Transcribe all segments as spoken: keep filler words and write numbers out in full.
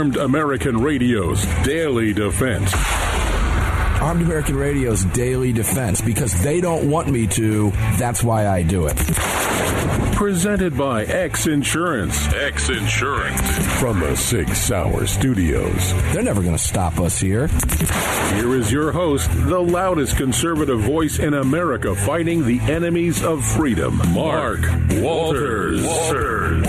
Armed American Radio's Daily Defense. Armed American Radio's Daily Defense. Because they don't want me to, that's why I do it. Presented by X Insurance. X Insurance. From the Six Hour Studios. They're never going to stop us here. Here is your host, the loudest conservative voice in America fighting the enemies of freedom, Mark Walters. Walters.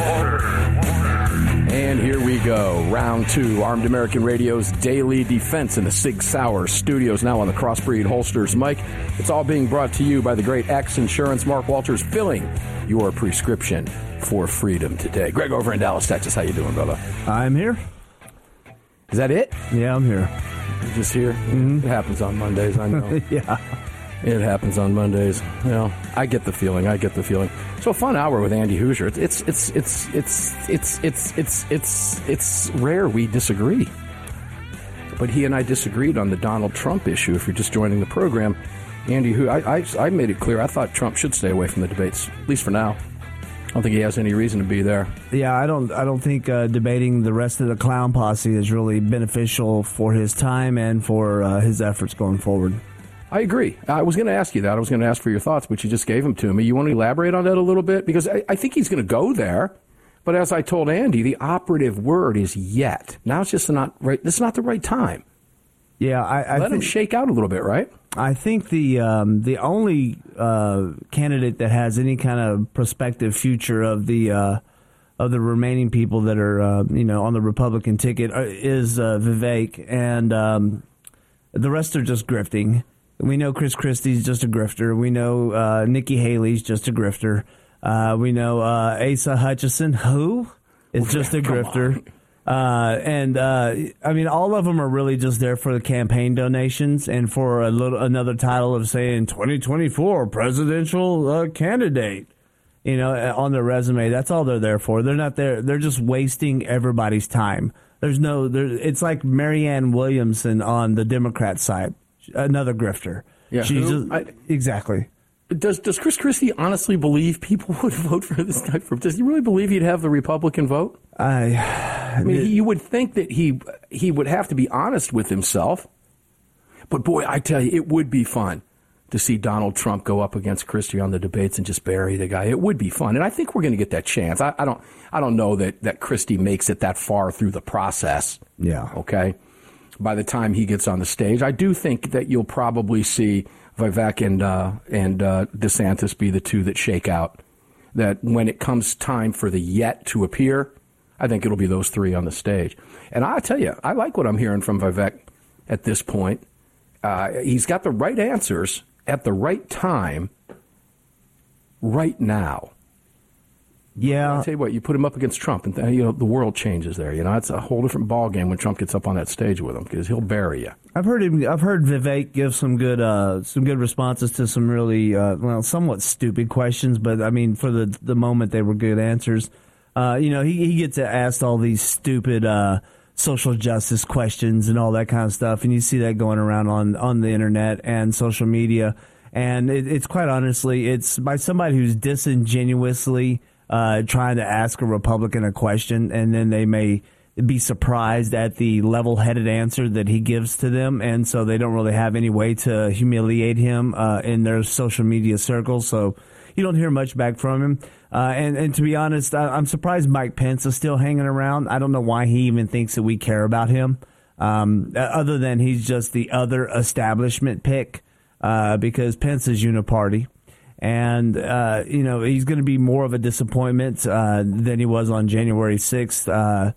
And here we go. Round two, Armed American Radio's Daily Defense in the Sig Sauer Studios, now on the Crossbreed Holsters mic. It's all being brought to you by the great X Insurance. Mark Walters filling your prescription for freedom today. Greg over in Dallas, Texas. How you doing, brother? I'm here. Is that it? Yeah, I'm here. You're just here? Mm-hmm. It happens on Mondays, I know. Yeah. It happens on Mondays. You know, I get the feeling. I get the feeling. So a fun hour with Andy Hoosier. It's it's it's it's it's it's it's it's it's rare we disagree. But he and I disagreed on the Donald Trump issue. If you're just joining the program, Andy, who I, I, I made it clear, I thought Trump should stay away from the debates, at least for now. I don't think he has any reason to be there. Yeah, I don't I don't think uh, debating the rest of the clown posse is really beneficial for his time and for uh, his efforts going forward. I agree. I was going to ask you that. I was going to ask for your thoughts, but you just gave them to me. You want to elaborate on that a little bit? Because I, I think he's going to go there. But as I told Andy, the operative word is yet. Now it's just not right. It's not the right time. Yeah, I, I let think, him shake out a little bit, right? I think the um, the only uh, candidate that has any kind of prospective future of the uh, of the remaining people that are uh, you know on the Republican ticket is uh, Vivek, and um, the rest are just grifting. We know Chris Christie's just a grifter. We know uh, Nikki Haley's just a grifter. Uh, we know uh, Asa Hutchinson, who is well, just a grifter. On. Uh, and, uh, I mean, all of them are really just there for the campaign donations and for a little, another title of saying twenty twenty-four presidential uh, candidate, you know, on their resume. That's all they're there for. They're not there. They're just wasting everybody's time. There's no, there, it's like Marianne Williamson on the Democrat side, another grifter. Yeah. She's just, I, exactly. Does, does Chris Christie honestly believe people would vote for this guy? For, does he really believe he'd have the Republican vote? I... I mean, you would think that he he would have to be honest with himself. But, boy, I tell you, it would be fun to see Donald Trump go up against Christie on the debates and just bury the guy. It would be fun. And I think we're going to get that chance. I, I don't I don't know that, that Christie makes it that far through the process. Yeah. Okay. By the time he gets on the stage, I do think that you'll probably see Vivek and, uh, and uh, DeSantis be the two that shake out. That when it comes time for the yet to appear, I think it'll be those three on the stage. And I tell you, I like what I'm hearing from Vivek at this point. Uh, he's got the right answers at the right time right now. Yeah. I'll tell you what, you put him up against Trump, and you know the world changes there. You know, it's a whole different ballgame when Trump gets up on that stage with him because he'll bury you. I've heard him, I've heard Vivek give some good uh, some good responses to some really, uh, well, somewhat stupid questions, but I mean, for the, the moment, they were good answers. Uh, you know, he, he gets asked all these stupid uh, social justice questions and all that kind of stuff. And you see that going around on, on the Internet and social media. And it, it's quite honestly, it's by somebody who's disingenuously uh, trying to ask a Republican a question. And then they may be surprised at the level-headed answer that he gives to them. And so they don't really have any way to humiliate him uh, in their social media circles. So you don't hear much back from him. Uh, and, and to be honest, I, I'm surprised Mike Pence is still hanging around. I don't know why he even thinks that we care about him, um, other than he's just the other establishment pick, uh, because Pence is uniparty. And, uh, you know, he's going to be more of a disappointment uh, than he was on January sixth uh,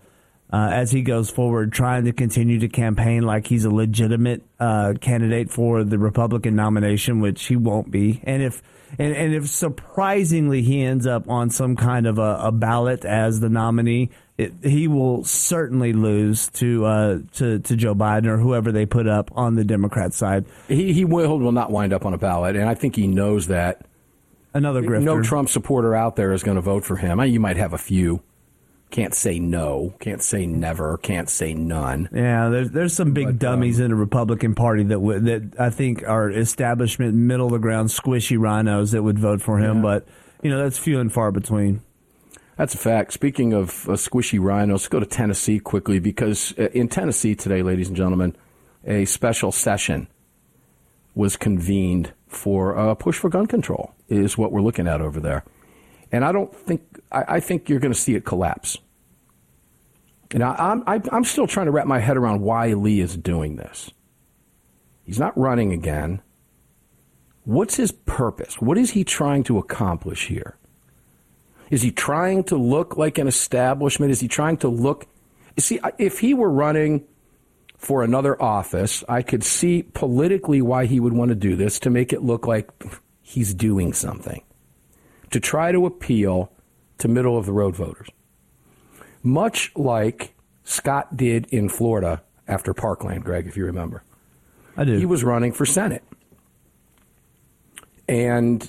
uh, as he goes forward, trying to continue to campaign like he's a legitimate uh, candidate for the Republican nomination, which he won't be. And if And, and if surprisingly he ends up on some kind of a, a ballot as the nominee, it, he will certainly lose to, uh, to to Joe Biden or whoever they put up on the Democrat side. He he will, will not wind up on a ballot, and I think he knows that. Another grifter. No Trump supporter out there is going to vote for him. You might have a few. Can't say no. Can't say never. Can't say none. Yeah, there's there's some big but, dummies um, in the Republican Party that w- that I think are establishment, middle of the ground, squishy rhinos that would vote for him. Yeah. But you know that's few and far between. That's a fact. Speaking of uh, squishy rhinos, let's go to Tennessee quickly, because in Tennessee today, ladies and gentlemen, a special session was convened for a push for gun control is what we're looking at over there. And I don't think I, I think you're going to see it collapse. And I, I'm, I, I'm still trying to wrap my head around why Lee is doing this. He's not running again. What's his purpose? What is he trying to accomplish here? Is he trying to look like an establishment? Is he trying to look? You see, if he were running for another office, I could see politically why he would want to do this, to make it look like he's doing something, to try to appeal to middle-of-the-road voters, much like Scott did in Florida after Parkland, Greg, if you remember. I do. He was running for Senate. And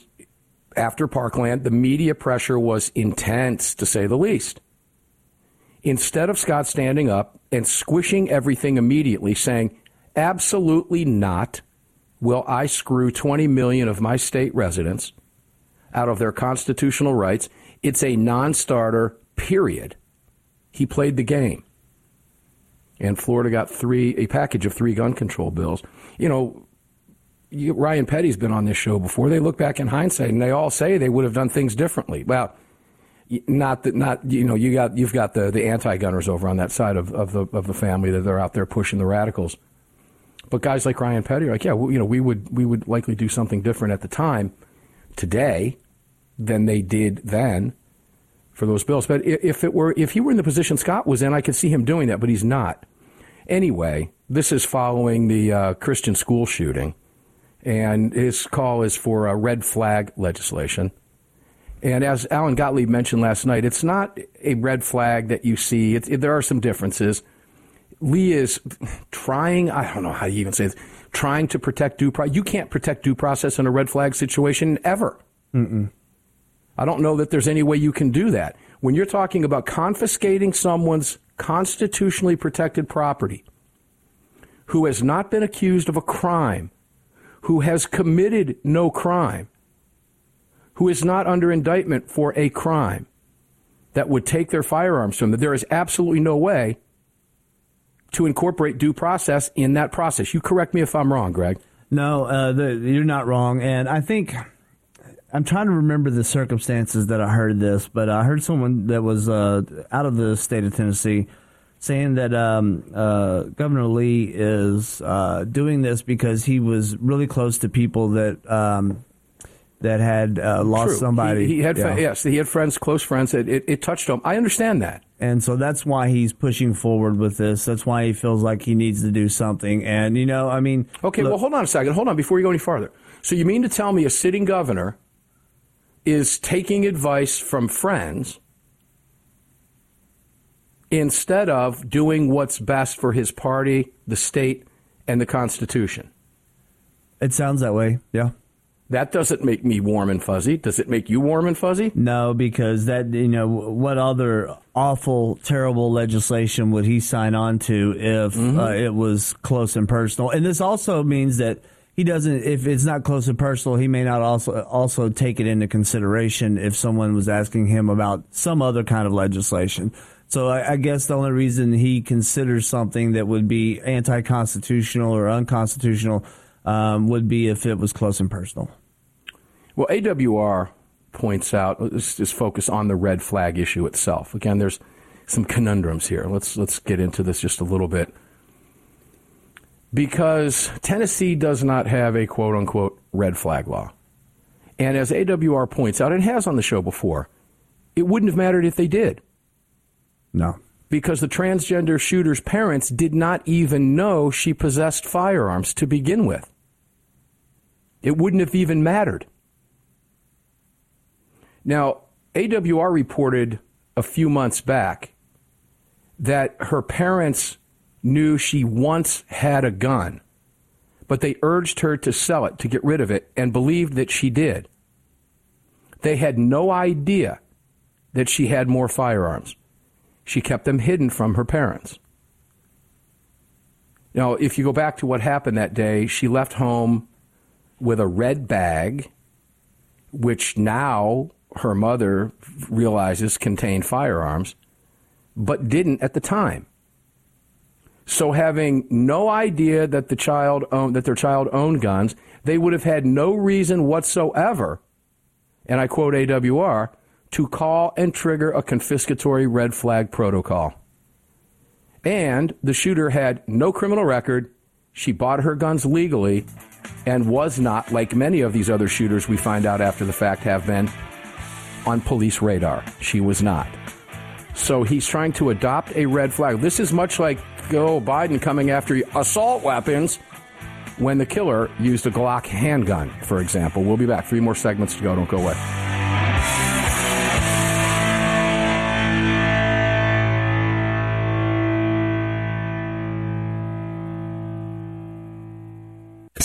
after Parkland, the media pressure was intense, to say the least. Instead of Scott standing up and squishing everything immediately, saying, absolutely not will I screw twenty million of my state residents out of their constitutional rights, it's a non-starter, period. He played the game. And Florida got three a package of three gun control bills. You know, Ryan Petty's been on this show before. They look back in hindsight and they all say they would have done things differently. Well, not that, not you know, you got you've got the, the anti-gunners over on that side of, of the of the family that they're out there pushing the radicals. But guys like Ryan Petty are like, yeah, well, you know, we would we would likely do something different at the time today than they did then for those bills. But if it were if he were in the position Scott was in, I could see him doing that, but he's not. Anyway, this is following the uh, Christian school shooting. And his call is for a red flag legislation. And as Alan Gottlieb mentioned last night, it's not a red flag that you see. It, it, there are some differences. Lee is trying, I don't know how you even say this, trying to protect due process. You can't protect due process in a red flag situation ever. Mm-mm. I don't know that there's any way you can do that. When you're talking about confiscating someone's constitutionally protected property who has not been accused of a crime, who has committed no crime, who is not under indictment for a crime that would take their firearms from them, there is absolutely no way to incorporate due process in that process. You correct me if I'm wrong, Greg. No, uh, the, you're not wrong. And I think I'm trying to remember the circumstances that I heard this, but I heard someone that was uh, out of the state of Tennessee saying that um, uh, Governor Lee is uh, doing this because he was really close to people that um, that had uh, lost True. somebody. He, he had yeah. yes, he had friends, close friends. It, it, it touched him. I understand that, and so that's why he's pushing forward with this. That's why he feels like he needs to do something. And you know, I mean, okay, look, well, hold on a second, hold on before you go any farther. So you mean to tell me a sitting governor is taking advice from friends instead of doing what's best for his party, the state, and the Constitution? It sounds that way, yeah. That doesn't make me warm and fuzzy. Does it make you warm and fuzzy? No, because that, you know, what other awful, terrible legislation would he sign on to if mm-hmm. uh, it was close and personal? And this also means that he doesn't, if it's not close and personal, he may not also also take it into consideration if someone was asking him about some other kind of legislation. So I, I guess the only reason he considers something that would be anti-constitutional or unconstitutional um, would be if it was close and personal. Well, A W R points out, let's just focus on the red flag issue itself. Again, there's some conundrums here. Let's let's get into this just a little bit. Because Tennessee does not have a quote-unquote red flag law. And as A W R points out, and has on the show before, it wouldn't have mattered if they did. No. Because the transgender shooter's parents did not even know she possessed firearms to begin with. It wouldn't have even mattered. Now, A W R reported a few months back that her parents knew she once had a gun, but they urged her to sell it, to get rid of it, and believed that she did. They had no idea that she had more firearms. She kept them hidden from her parents. Now, if you go back to what happened that day, she left home with a red bag, which now her mother realizes contained firearms, but didn't at the time. So having no idea that the child owned, that their child owned guns, they would have had no reason whatsoever, and I quote A W R, to call and trigger a confiscatory red flag protocol. And the shooter had no criminal record. She bought her guns legally and was not, like many of these other shooters we find out after the fact have been, on police radar. She was not. So he's trying to adopt a red flag. This is much like Joe Biden coming after assault weapons when the killer used a Glock handgun, for example. We'll be back. Three more segments to go. Don't go away.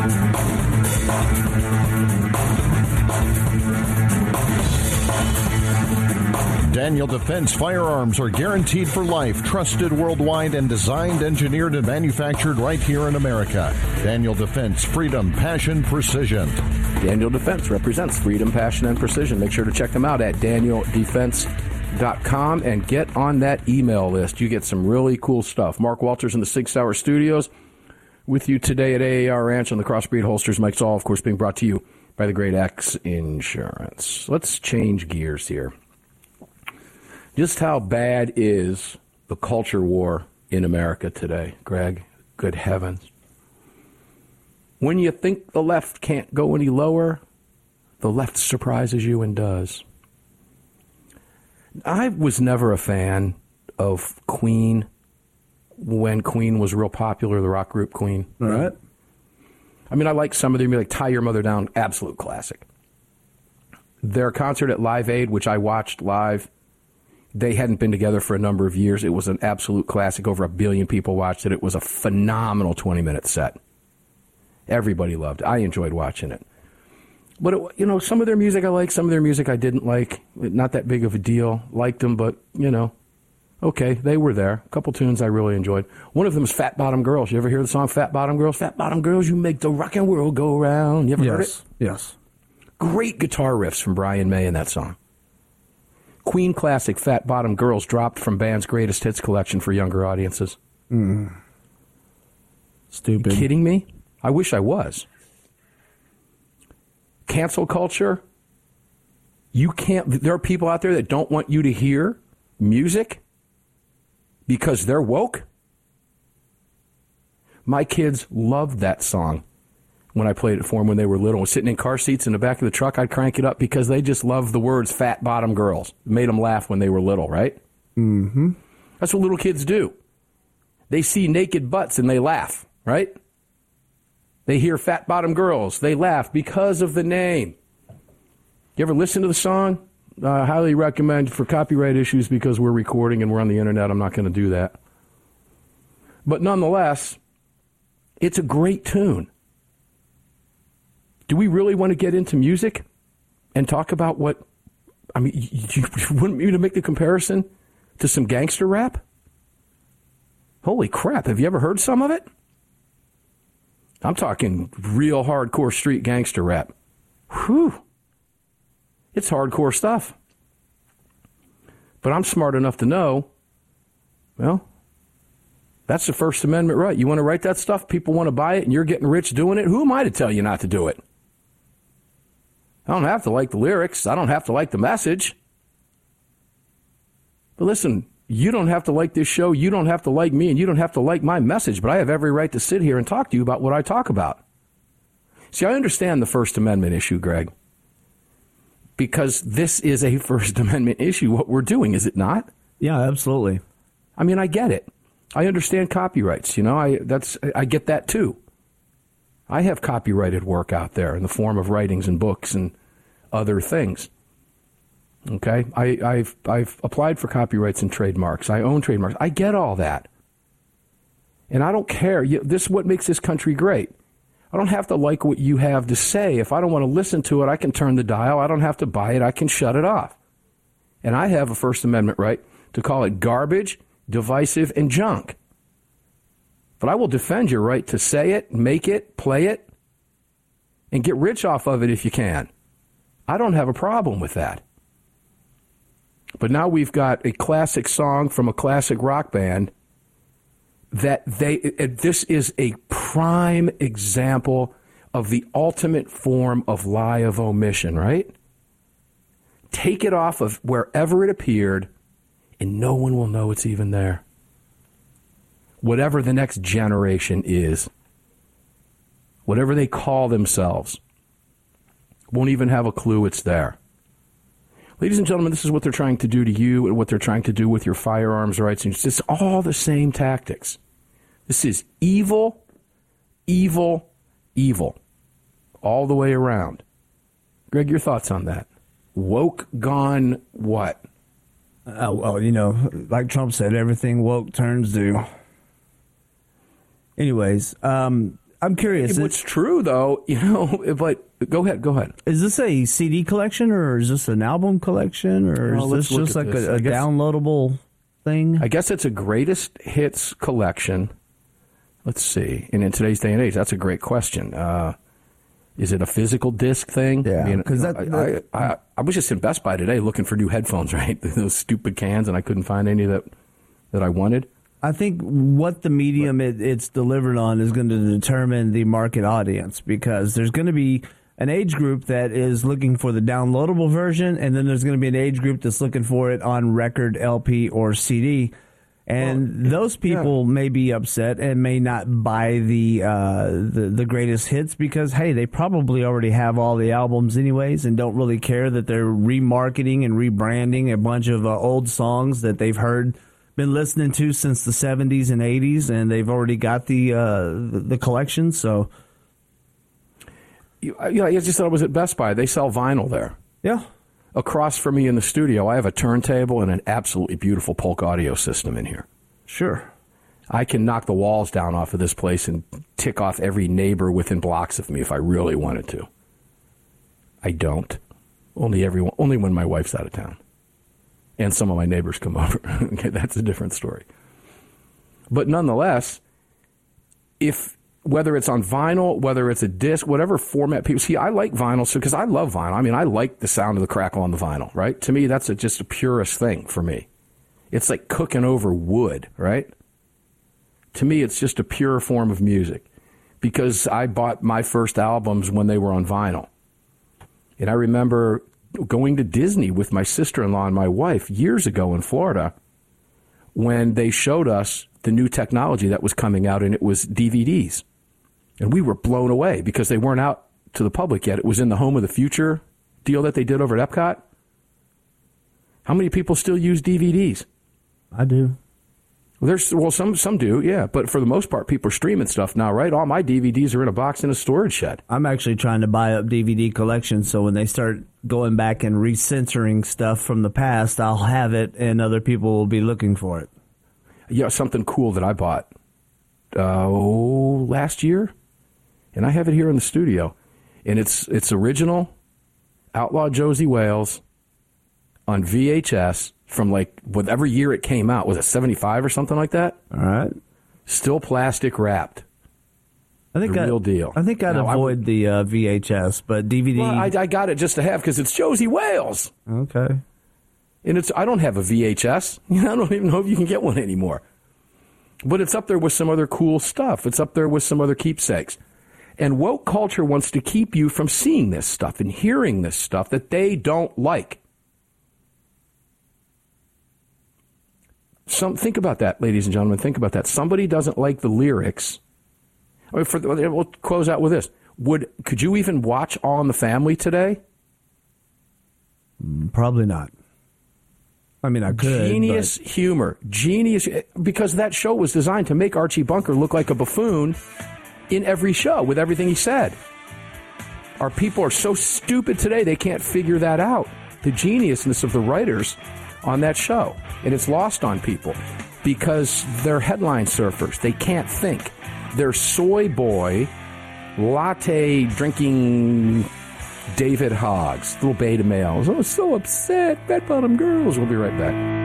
Thank you. Daniel Defense firearms are guaranteed for life, trusted worldwide, and designed, engineered, and manufactured right here in America. Daniel Defense, freedom, passion, precision. Daniel Defense represents freedom, passion, and precision. Make sure to check them out at daniel defense dot com and get on that email list. You get some really cool stuff. Mark Walters in the Sig Sauer Studios with you today at A A R Ranch on the Crossbreed Holsters. Mike Saul, of course, being brought to you by the great X Insurance. Let's change gears here. Just how bad is the culture war in America today, Greg? Good heavens. When you think the left can't go any lower, the left surprises you and does. I was never a fan of Queen when Queen was real popular, the rock group Queen. All right. I mean, I like some of them. Like Tie Your Mother Down, absolute classic. Their concert at Live Aid, which I watched live, they hadn't been together for a number of years. It was an absolute classic. Over a billion people watched it. It was a phenomenal twenty-minute set. Everybody loved it. I enjoyed watching it. But, it, you know, some of their music I liked, some of their music I didn't like. Not that big of a deal. Liked them, but, you know, okay, they were there. A couple tunes I really enjoyed. One of them is Fat Bottom Girls. You ever hear the song Fat Bottom Girls? Fat Bottom Girls, you make the rockin' world go round. You ever yes. heard it? Yes. Great guitar riffs from Brian May in that song. Queen classic Fat Bottom Girls dropped from band's greatest hits collection for younger audiences. Mm. Stupid. Are you kidding me? I wish I was. Cancel culture. You can't. There are people out there that don't want you to hear music because they're woke. My kids loved that song when I played it for them when they were little. Sitting in car seats in the back of the truck, I'd crank it up because they just loved the words Fat Bottom Girls. It made them laugh when they were little, right? Mm-hmm. That's what little kids do. They see naked butts and they laugh, right? They hear Fat Bottom Girls. They laugh because of the name. You ever listen to the song? I highly recommend for copyright issues because we're recording and we're on the internet. I'm not going to do that. But nonetheless, it's a great tune. Do we really want to get into music and talk about what, I mean, you, you wouldn't you make the comparison to some gangster rap? Holy crap. Have you ever heard some of it? I'm talking real hardcore street gangster rap. Whew. It's hardcore stuff. But I'm smart enough to know, well, that's the First Amendment right. You want to write that stuff, people want to buy it, and you're getting rich doing it. Who am I to tell you not to do it? I don't have to like the lyrics. I don't have to like the message. But listen, you don't have to like this show, you don't have to like me, and you don't have to like my message, but I have every right to sit here and talk to you about what I talk about. See, I understand the First Amendment issue, Greg, because this is a First Amendment issue, what we're doing, is it not? Yeah, absolutely. I mean, I get it. I understand copyrights, you know, I that's I get that too. I have copyrighted work out there in the form of writings and books and other things. Okay, I, I've I've applied for copyrights and trademarks. I own trademarks. I get all that. And I don't care. You, this is what makes this country great. I don't have to like what you have to say. If I don't want to listen to it, I can turn the dial. I don't have to buy it. I can shut it off. And I have a First Amendment right to call it garbage, divisive, and junk. But I will defend your right to say it, make it, play it, and get rich off of it if you can. I don't have a problem with that. But now we've got a classic song from a classic rock band that they, this is a prime example of the ultimate form of lie of omission, right? Take it off of wherever it appeared, and no one will know it's even there. Whatever the next generation is, whatever they call themselves, won't even have a clue it's there. Ladies and gentlemen, this is what they're trying to do to you and what they're trying to do with your firearms rights. And it's just all the same tactics. This is evil, evil, evil, all the way around. Greg, your thoughts on that? Woke gone what? Uh, well, you know, like Trump said, everything woke turns to. Anyways, um, I'm curious. It's true, though. You know, but go ahead. Go ahead. Is this a C D collection, or is this an album collection, or is well, this just like this. a, a guess, downloadable thing? I guess it's a greatest hits collection. Let's see. And in today's day and age, that's a great question. Uh, is it a physical disc thing? Yeah. Because I, mean, that, I, I, I, I was just in Best Buy today looking for new headphones, right? Those stupid cans, and I couldn't find any that that I wanted. I think what the medium it, it's delivered on is going to determine the market audience, because there's going to be an age group that is looking for the downloadable version, and then there's going to be an age group that's looking for it on record, L P, or C D. And well, those people yeah. may be upset and may not buy the, uh, the the greatest hits because, hey, they probably already have all the albums anyways and don't really care that they're remarketing and rebranding a bunch of uh, old songs that they've heard been listening to since the seventies and eighties, and they've already got the uh, the, the collection. So, you, you know, I just thought it was at Best Buy. They sell vinyl there. Yeah, across from me in the studio, I have a turntable and an absolutely beautiful Polk audio system in here. Sure, I can knock the walls down off of this place and tick off every neighbor within blocks of me if I really wanted to. I don't. Only everyone. Only when my wife's out of town. And some of my neighbors come over. Okay, that's a different story. But nonetheless, if whether it's on vinyl, whether it's a disc, whatever format people see, I like vinyl so because I love vinyl. I mean, I like the sound of the crackle on the vinyl, right? To me, that's a, just a purest thing for me. It's like cooking over wood, right? To me, it's just a pure form of music because I bought my first albums when they were on vinyl. And I remember going to Disney with my sister-in-law and my wife years ago in Florida when they showed us the new technology that was coming out, and it was D V Ds. And we were blown away because they weren't out to the public yet. It was in the Home of the Future deal that they did over at Epcot. How many people still use D V Ds? I do. Well, there's, well some, some do, yeah. But for the most part, people are streaming stuff now, right? All my D V Ds are in a box in a storage shed. I'm actually trying to buy up D V D collections, so when they start going back and re-censoring stuff from the past, I'll have it, and other people will be looking for it. Yeah, something cool that I bought uh, last year, and I have it here in the studio, and it's it's original Outlaw Josie Wales on V H S from like whatever year it came out. Was it seventy-five or something like that? All right. Still plastic wrapped. I think the I, real deal. I think I'd now, avoid I, the uh, V H S, but D V D. Well, I, I got it just to have because it's Josie Wales. Okay. And it's I don't have a V H S. I don't even know if you can get one anymore. But it's up there with some other cool stuff. It's up there with some other keepsakes. And woke culture wants to keep you from seeing this stuff and hearing this stuff that they don't like. Some, think about that, ladies and gentlemen. Think about that. Somebody doesn't like the lyrics. I mean, for, we'll close out with this. Would could you even watch All in the Family today? Probably not. I mean, I could. Genius but. humor, genius, because that show was designed to make Archie Bunker look like a buffoon in every show with everything he said. Our people are so stupid today they can't figure that out. The geniusness of the writers on that show, and it's lost on people because they're headline surfers. They can't think. They're soy boy, latte drinking David Hoggs, little beta males. Oh, so upset. Fat Bottom Girls. We'll be right back.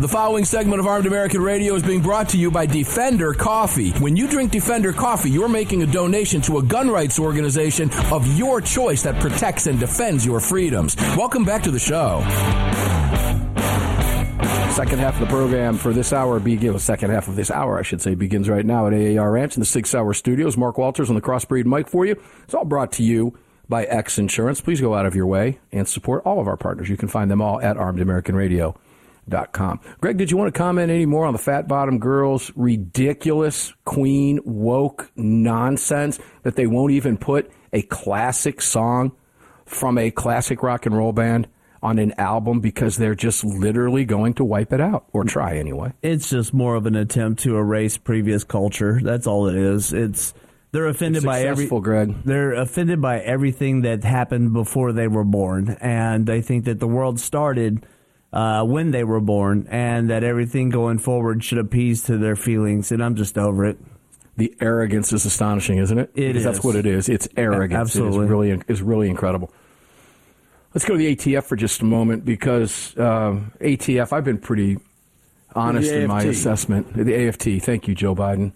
The following segment of Armed American Radio is being brought to you by Defender Coffee. When you drink Defender Coffee, you're making a donation to a gun rights organization of your choice that protects and defends your freedoms. Welcome back to the show. Second half of the program for this hour begins. The second half of this hour, I should say, begins right now at A A R Ranch in the Six Hour Studios. Mark Walters on the Crossbreed mic for you. It's all brought to you by X Insurance. Please go out of your way and support all of our partners. You can find them all at armed american radio dot com. Greg, did you want to comment any more on the Fat Bottom Girls' ridiculous Queen woke nonsense that they won't even put a classic song from a classic rock and roll band on an album because they're just literally going to wipe it out, or try anyway? It's just more of an attempt to erase previous culture. That's all it is. It's they're offended by every, Greg. They're offended by everything that happened before they were born, and they think that the world started uh, when they were born, and that everything going forward should appease to their feelings. And I'm just over it. The arrogance is astonishing, isn't it? It because is. That's what it is. It's arrogance. Absolutely, it is really, it's really incredible. Let's go to the A T F for just a moment, because uh, A T F, I've been pretty honest in my assessment. The A F T, thank you, Joe Biden.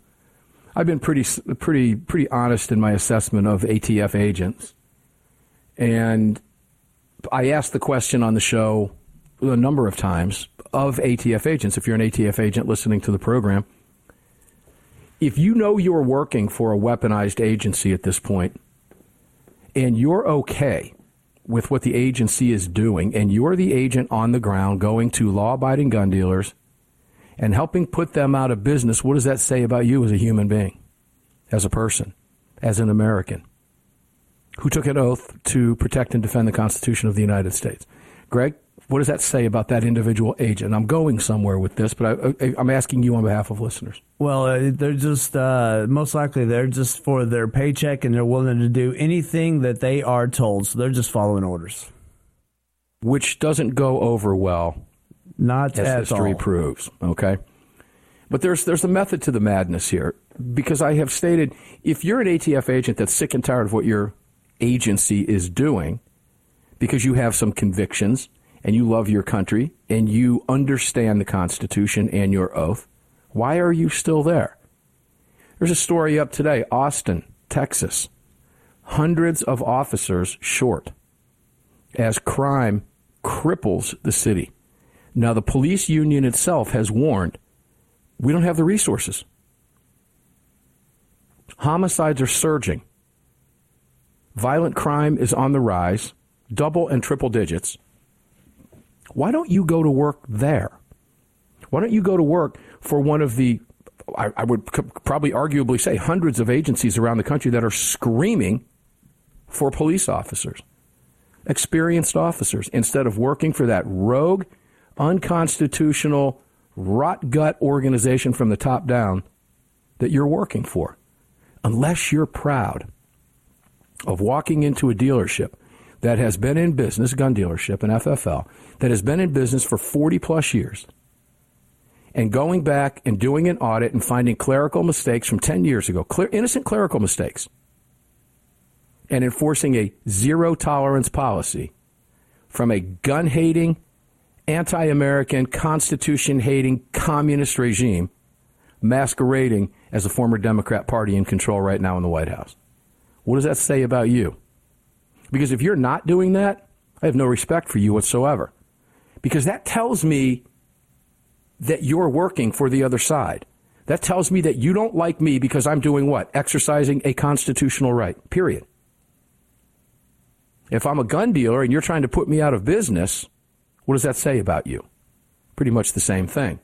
I've been pretty, pretty, pretty honest in my assessment of A T F agents. And I asked the question on the show a number of times of A T F agents. If you're an A T F agent listening to the program, if you know you're working for a weaponized agency at this point and you're okay with what the agency is doing, and you're the agent on the ground going to law-abiding gun dealers and helping put them out of business, what does that say about you as a human being, as a person, as an American who took an oath to protect and defend the Constitution of the United States? Greg, what does that say about that individual agent? I'm going somewhere with this, but I, I, I'm asking you on behalf of listeners. Well, uh, they're just uh, most likely they're just for their paycheck, and they're willing to do anything that they are told. So they're just following orders, which doesn't go over well. Not as history all. proves. OK, but there's there's a method to the madness here, because I have stated if you're an A T F agent that's sick and tired of what your agency is doing because you have some convictions and you love your country and you understand the Constitution and your oath, why are you still there? There's a story up today, Austin, Texas, hundreds of officers short as crime cripples the city. Now, the police union itself has warned, we don't have the resources. Homicides are surging. Violent crime is on the rise, double and triple digits. Why don't you go to work there? Why don't you go to work for one of the, I, I would c- probably arguably say, hundreds of agencies around the country that are screaming for police officers, experienced officers, instead of working for that rogue, unconstitutional, rot-gut organization from the top down that you're working for, unless you're proud of walking into a dealership that has been in business, gun dealership and F F L, that has been in business for forty-plus years, and going back and doing an audit and finding clerical mistakes from ten years ago, clear, innocent clerical mistakes, and enforcing a zero-tolerance policy from a gun-hating, anti-American, Constitution-hating, communist regime masquerading as a former Democrat Party in control right now in the White House. What does that say about you? Because if you're not doing that, I have no respect for you whatsoever, because that tells me that you're working for the other side. That tells me that you don't like me because I'm doing what? Exercising a constitutional right, period. If I'm a gun dealer and you're trying to put me out of business, what does that say about you? Pretty much the same thing.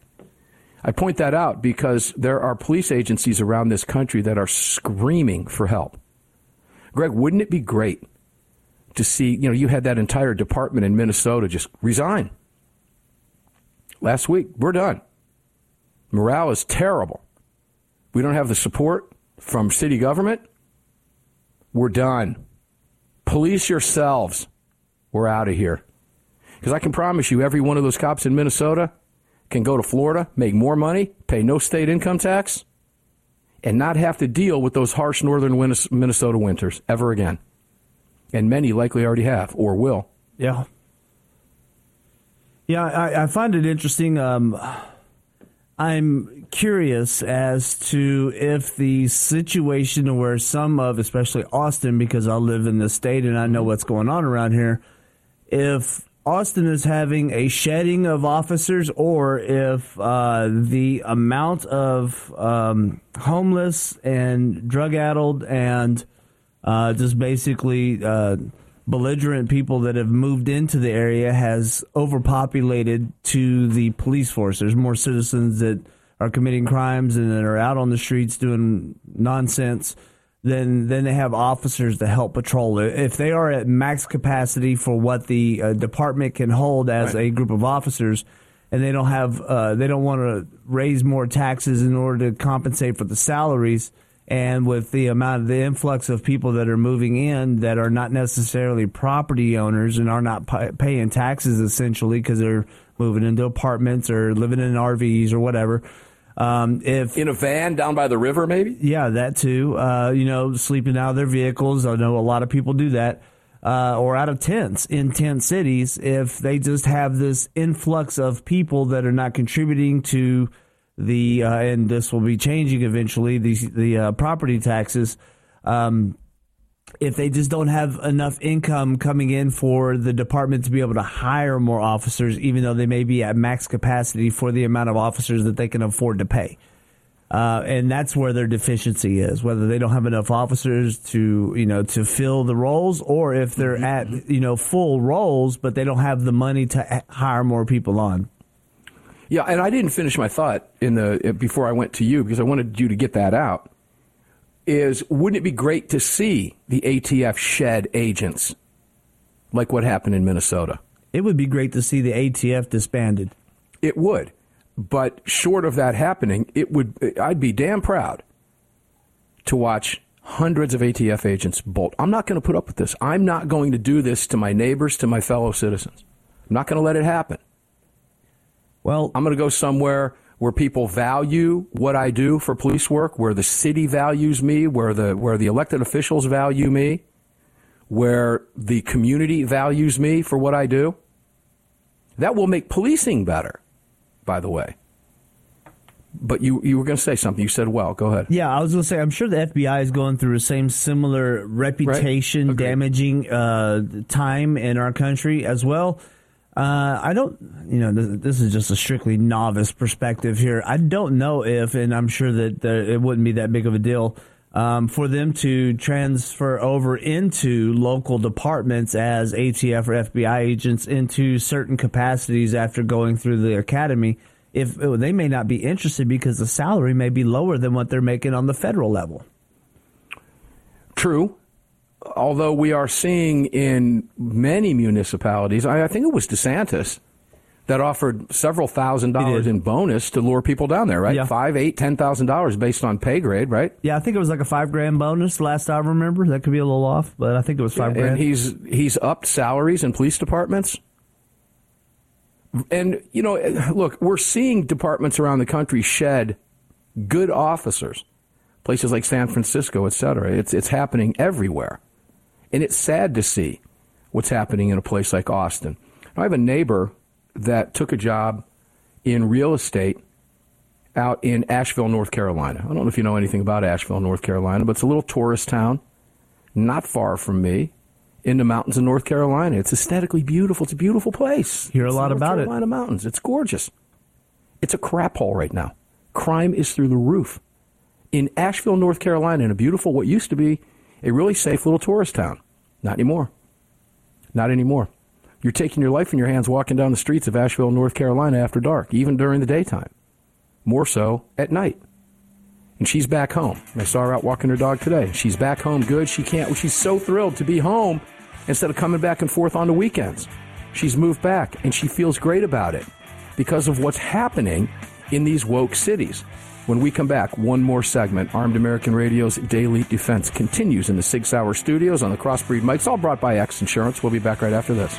I point that out because there are police agencies around this country that are screaming for help. Greg, wouldn't it be great to see, you know, you had that entire department in Minnesota just resign last week. We're done. Morale is terrible. We don't have the support from city government. We're done. Police yourselves. We're out of here. Because I can promise you every one of those cops in Minnesota can go to Florida, make more money, pay no state income tax, and not have to deal with those harsh northern Minnesota winters ever again. And many likely already have or will. Yeah. Yeah, I, I find it interesting. Um, I'm curious as to if the situation where some of, especially Austin, because I live in this state and I know what's going on around here, if Austin is having a shedding of officers, or if uh, the amount of um, homeless and drug-addled and uh, just basically uh, belligerent people that have moved into the area has overpopulated to the police force. There's more citizens that are committing crimes and that are out on the streets doing nonsense. Then, then they have officers to help patrol. If they are at max capacity for what the uh, department can hold as right. a group of officers, and they don't have, uh, they don't want to raise more taxes in order to compensate for the salaries, and with the amount of the influx of people that are moving in that are not necessarily property owners and are not pay- paying taxes essentially because they're moving into apartments or living in R Vs or whatever. Um, if in a van down by the river, maybe. Yeah, that too. Uh, you know, sleeping out of their vehicles. I know a lot of people do that, uh, or out of tents in tent cities. If they just have this influx of people that are not contributing to the, uh, and this will be changing eventually, the the uh, property taxes. Um, if they just don't have enough income coming in for the department to be able to hire more officers, even though they may be at max capacity for the amount of officers that they can afford to pay. Uh, and that's where their deficiency is, whether they don't have enough officers to, you know, to fill the roles, or if they're at, you know, full roles, but they don't have the money to hire more people on. Yeah, and I didn't finish my thought in the before I went to you because I wanted you to get that out. Is wouldn't it be great to see the A T F shed agents like what happened in Minnesota? It would be great to see the A T F disbanded. It would. But short of that happening, it would I'd be damn proud to watch hundreds of A T F agents bolt. I'm not going to put up with this. I'm not going to do this to my neighbors, to my fellow citizens. I'm not going to let it happen. Well, I'm going to go somewhere where people value what I do for police work, where the city values me, where the where the elected officials value me, where the community values me for what I do. That will make policing better, by the way. But you, you were going to say something. You said, well, go ahead. Yeah, I was going to say, I'm sure the F B I is going through the same similar reputation-damaging right? okay. uh, time in our country as well. Uh, I don't, you know, this, this is just a strictly novice perspective here. I don't know if, and I'm sure that there, it wouldn't be that big of a deal um, for them to transfer over into local departments as A T F or F B I agents into certain capacities after going through the academy. If they may not be interested because the salary may be lower than what they're making on the federal level. True. Although we are seeing in many municipalities, I, I think it was DeSantis that offered several thousand dollars in bonus to lure people down there, right? Yeah. Five, eight, ten thousand dollars based on pay grade, right? Yeah, I think it was like a five grand bonus last I remember. That could be a little off, but I think it was five yeah, grand. And he's he's upped salaries in police departments. And, you know, look, we're seeing departments around the country shed good officers, places like San Francisco, et cetera. It's, it's happening everywhere. And it's sad to see what's happening in a place like Austin. I have a neighbor that took a job in real estate out in Asheville, North Carolina. I don't know if you know anything about Asheville, North Carolina, but it's a little tourist town not far from me in the mountains of North Carolina. It's aesthetically beautiful. It's a beautiful place. Hear a lot about it. North Carolina mountains. It's gorgeous. It's a crap hole right now. Crime is through the roof. In Asheville, North Carolina, in a beautiful, what used to be a really safe little tourist town. Not anymore. Not anymore. You're taking your life in your hands walking down the streets of Asheville, North Carolina after dark, even during the daytime. More so at night. And she's back home. I saw her out walking her dog today. She's back home good. She can't. She's so thrilled to be home instead of coming back and forth on the weekends. She's moved back, and she feels great about it because of what's happening in these woke cities. When we come back, one more segment. Armed American Radio's Daily Defense continues in the Sig Sauer Studios on the Crossbreed mics, all brought by X Insurance. We'll be back right after this.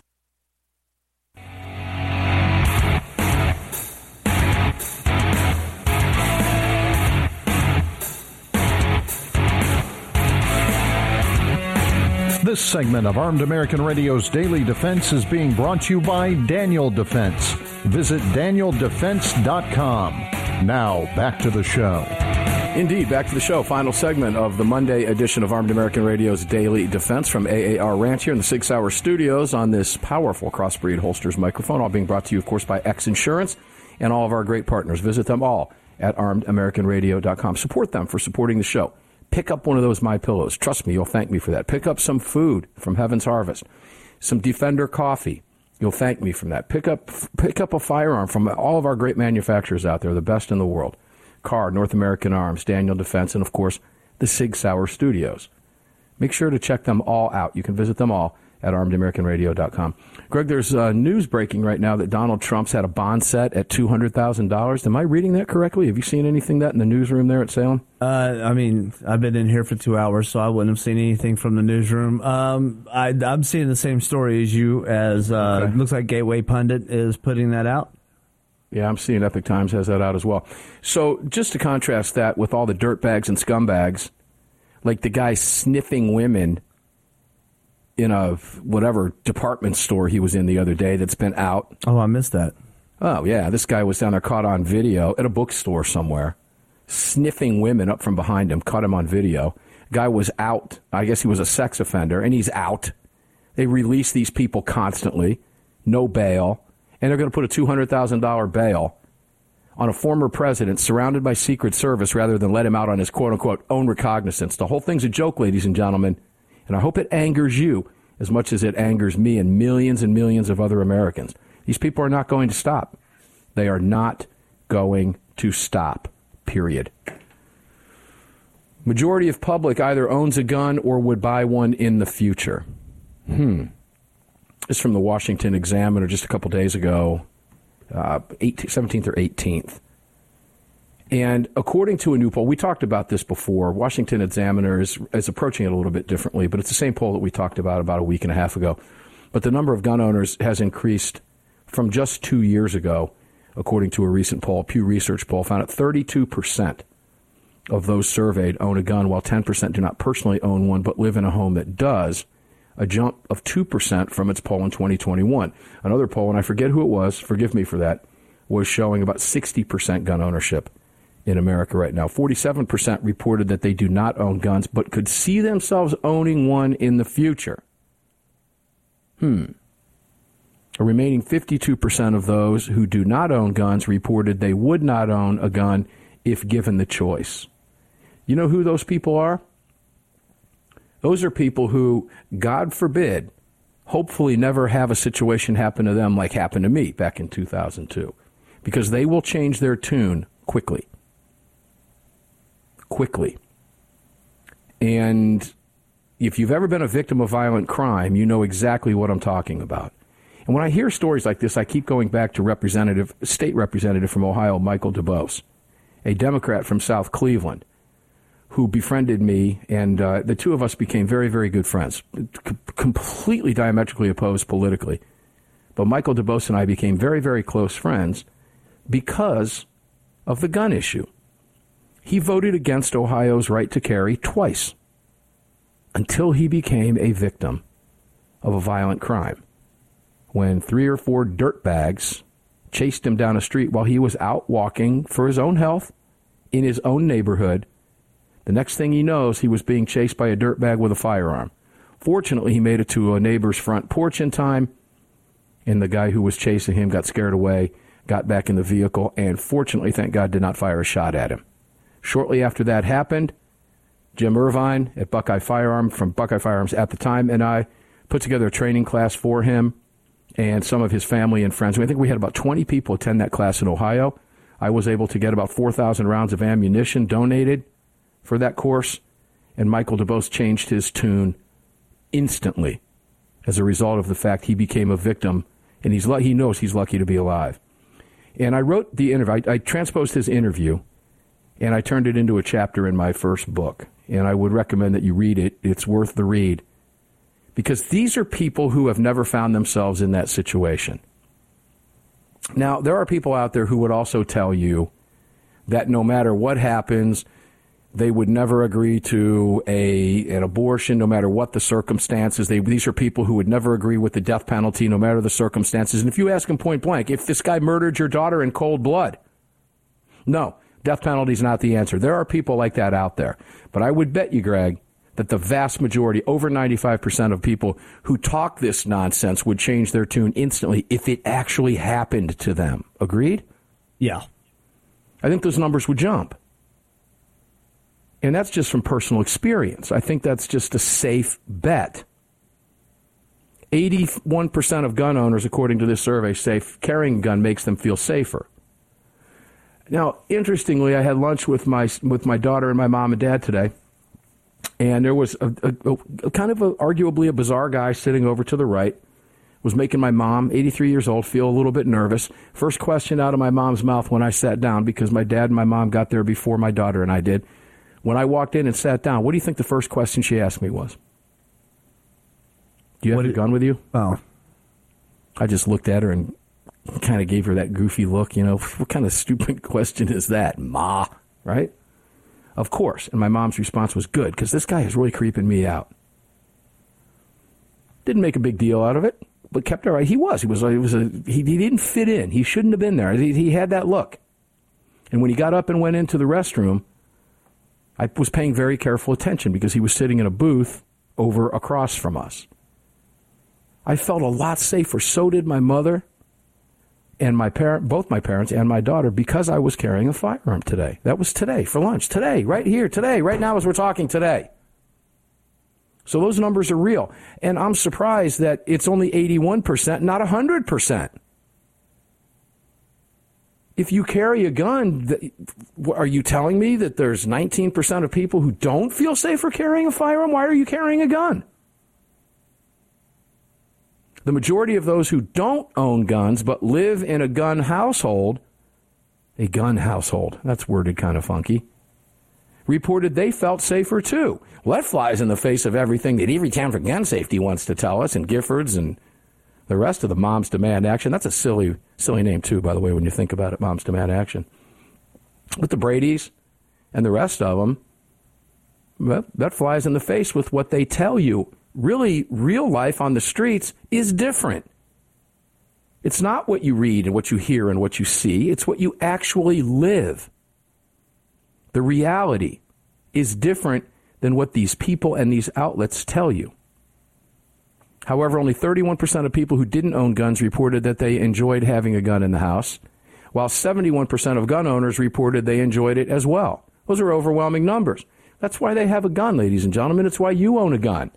This segment of Armed American Radio's Daily Defense is being brought to you by Daniel Defense. Visit daniel defense dot com. Now, back to the show. Indeed, back to the show. Final segment of the Monday edition of Armed American Radio's Daily Defense from A A R Ranch here in the Six Hour Studios on this powerful Crossbreed Holsters microphone, all being brought to you, of course, by X Insurance and all of our great partners. Visit them all at armed american radio dot com. Support them for supporting the show. Pick up one of those My Pillows. Trust me, you'll thank me for that. Pick up some food from Heaven's Harvest, some Defender Coffee. You'll thank me from that. Pick up, pick up a firearm from all of our great manufacturers out there, the best in the world: Car, North American Arms, Daniel Defense, and of course the Sig Sauer Studios. Make sure to check them all out. You can visit them all at armed american radio dot com. Greg, there's uh, news breaking right now that Donald Trump's had a bond set at two hundred thousand dollars. Am I reading that correctly? Have you seen anything that in the newsroom there at Salem? Uh, I mean, I've been in here for two hours, so I wouldn't have seen anything from the newsroom. Um, I, I'm seeing the same story as you, as uh, okay. It looks like Gateway Pundit is putting that out. Yeah, I'm seeing Epic Times has that out as well. So just to contrast that with all the dirtbags and scumbags, like the guy sniffing women in a whatever department store he was in the other day that's been out. Oh, I missed that. Oh, yeah. This guy was down there caught on video at a bookstore somewhere, sniffing women up from behind him, caught him on video. Guy was out. I guess he was a sex offender, and he's out. They release these people constantly, no bail, and they're going to put a two hundred thousand dollars bail on a former president surrounded by Secret Service rather than let him out on his quote-unquote own recognizance. The whole thing's a joke, ladies and gentlemen. And I hope it angers you as much as it angers me and millions and millions of other Americans. These people are not going to stop. They are not going to stop, period. Majority of public either owns a gun or would buy one in the future. Hmm. This is from the Washington Examiner just a couple days ago, uh, seventeenth or eighteenth. And according to a new poll, we talked about this before. Washington Examiner is, is approaching it a little bit differently, but it's the same poll that we talked about about a week and a half ago. But the number of gun owners has increased from just two years ago, according to a recent poll. Pew Research poll found that thirty-two percent of those surveyed own a gun, while ten percent do not personally own one but live in a home that does, a jump of two percent from its poll in twenty twenty-one. Another poll, and I forget who it was, forgive me for that, was showing about sixty percent gun ownership in America right now. forty-seven percent reported that they do not own guns but could see themselves owning one in the future. Hmm. A remaining fifty-two percent of those who do not own guns reported they would not own a gun if given the choice. You know who those people are? Those are people who, God forbid, hopefully never have a situation happen to them like happened to me back in two thousand two, because they will change their tune quickly. Quickly. And if you've ever been a victim of violent crime, you know exactly what I'm talking about. And when I hear stories like this, I keep going back to Representative, State Representative from Ohio, Michael DeBose, a Democrat from South Cleveland, who befriended me, and uh, the two of us became very, very good friends, C- completely diametrically opposed politically. But Michael DeBose and I became very, very close friends because of the gun issue. He voted against Ohio's right to carry twice until he became a victim of a violent crime, when three or four dirtbags chased him down a street while he was out walking for his own health in his own neighborhood. The next thing he knows, he was being chased by a dirtbag with a firearm. Fortunately, he made it to a neighbor's front porch in time, and the guy who was chasing him got scared away, got back in the vehicle, and fortunately, thank God, did not fire a shot at him. Shortly after that happened, Jim Irvine at Buckeye Firearm, from Buckeye Firearms at the time, and I put together a training class for him and some of his family and friends. I think we had about twenty people attend that class in Ohio. I was able to get about four thousand rounds of ammunition donated for that course, and Michael DeBose changed his tune instantly as a result of the fact he became a victim, and he's he knows he's lucky to be alive. And I wrote the interview. I, I transposed his interview, and I turned it into a chapter in my first book, and I would recommend that you read it. It's worth the read, because these are people who have never found themselves in that situation. Now, there are people out there who would also tell you that no matter what happens, they would never agree to a an abortion, no matter what the circumstances. They, these are people who would never agree with the death penalty, no matter the circumstances. And if you ask them point blank, if this guy murdered your daughter in cold blood, no, death penalty is not the answer. There are people like that out there. But I would bet you, Greg, that the vast majority, over ninety-five percent of people who talk this nonsense would change their tune instantly if it actually happened to them. Agreed? Yeah. I think those numbers would jump. And that's just from personal experience. I think that's just a safe bet. eighty-one percent of gun owners, according to this survey, say carrying a gun makes them feel safer. Now, interestingly, I had lunch with my with my daughter and my mom and dad today, and there was a, a, a kind of a, arguably a bizarre guy sitting over to the right, was making my mom, eighty-three years old, feel a little bit nervous. First question out of my mom's mouth when I sat down, because my dad and my mom got there before my daughter and I did. When I walked in and sat down, what do you think the first question she asked me was? Do you have your gun with you? Oh. I just looked at her and kind of gave her that goofy look, you know, what kind of stupid question is that, Ma? Right? Of course. And my mom's response was good, because this guy is really creeping me out. Didn't make a big deal out of it, but kept her right. He was. He was. He was. A, he, he didn't fit in. He shouldn't have been there. He, he had that look. And when he got up and went into the restroom, I was paying very careful attention, because he was sitting in a booth over across from us. I felt a lot safer. So did my mother and my parent, both my parents and my daughter, because I was carrying a firearm today. That was today for lunch. Today, right here, today, right now as we're talking today. So those numbers are real. And I'm surprised that it's only eighty-one percent, not one hundred percent. If you carry a gun, are you telling me that there's nineteen percent of people who don't feel safer carrying a firearm? Why are you carrying a gun? The majority of those who don't own guns but live in a gun household, a gun household, that's worded kind of funky, reported they felt safer too. Well, that flies in the face of everything that every town for gun safety wants to tell us, and Giffords and The rest of the Moms Demand Action, that's a silly, silly name too, by the way, when you think about it, Moms Demand Action. But the Bradys and the rest of them, well, that flies in the face with what they tell you. Really, real life on the streets is different. It's not what you read and what you hear and what you see. It's what you actually live. The reality is different than what these people and these outlets tell you. However, only thirty-one percent of people who didn't own guns reported that they enjoyed having a gun in the house, while seventy-one percent of gun owners reported they enjoyed it as well. Those are overwhelming numbers. That's why they have a gun, ladies and gentlemen. It's why you own a gun.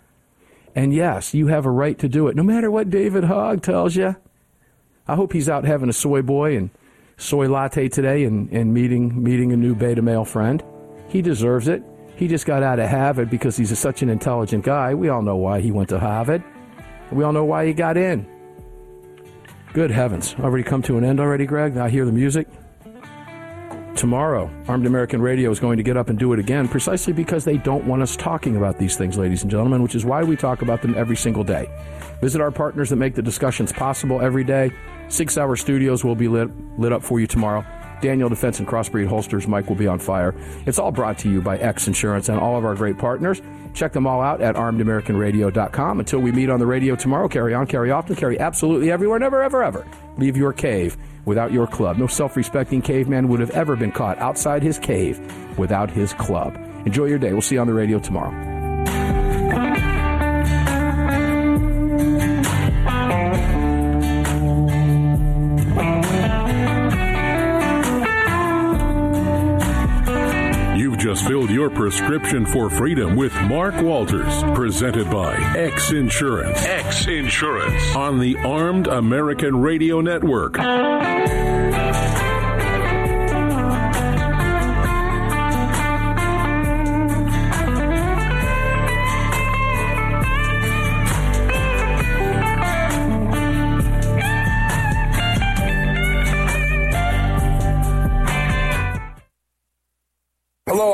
And yes, you have a right to do it, no matter what David Hogg tells you. I hope he's out having a soy boy and soy latte today and, and meeting meeting a new beta male friend. He deserves it. He just got out of Harvard because he's a, such an intelligent guy. We all know why he went to Harvard. We all know why he got in. Good heavens. Already come to an end already, Greg? I hear the music. Tomorrow, Armed American Radio is going to get up and do it again, precisely because they don't want us talking about these things, ladies and gentlemen, which is why we talk about them every single day. Visit our partners that make the discussions possible every day. Six Hour Studios will be lit, lit up for you tomorrow. Daniel Defense and Crossbreed Holsters. Mike will be on fire. It's all brought to you by X Insurance and all of our great partners. Check them all out at armed american radio dot com. Until we meet on the radio tomorrow, carry on, carry often, carry absolutely everywhere. Never, ever, ever leave your cave without your club. No self-respecting caveman would have ever been caught outside his cave without his club. Enjoy your day. We'll see you on the radio tomorrow. Filled your prescription for freedom with Mark Walters, presented by X Insurance. X Insurance on the Armed American Radio Network.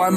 I'm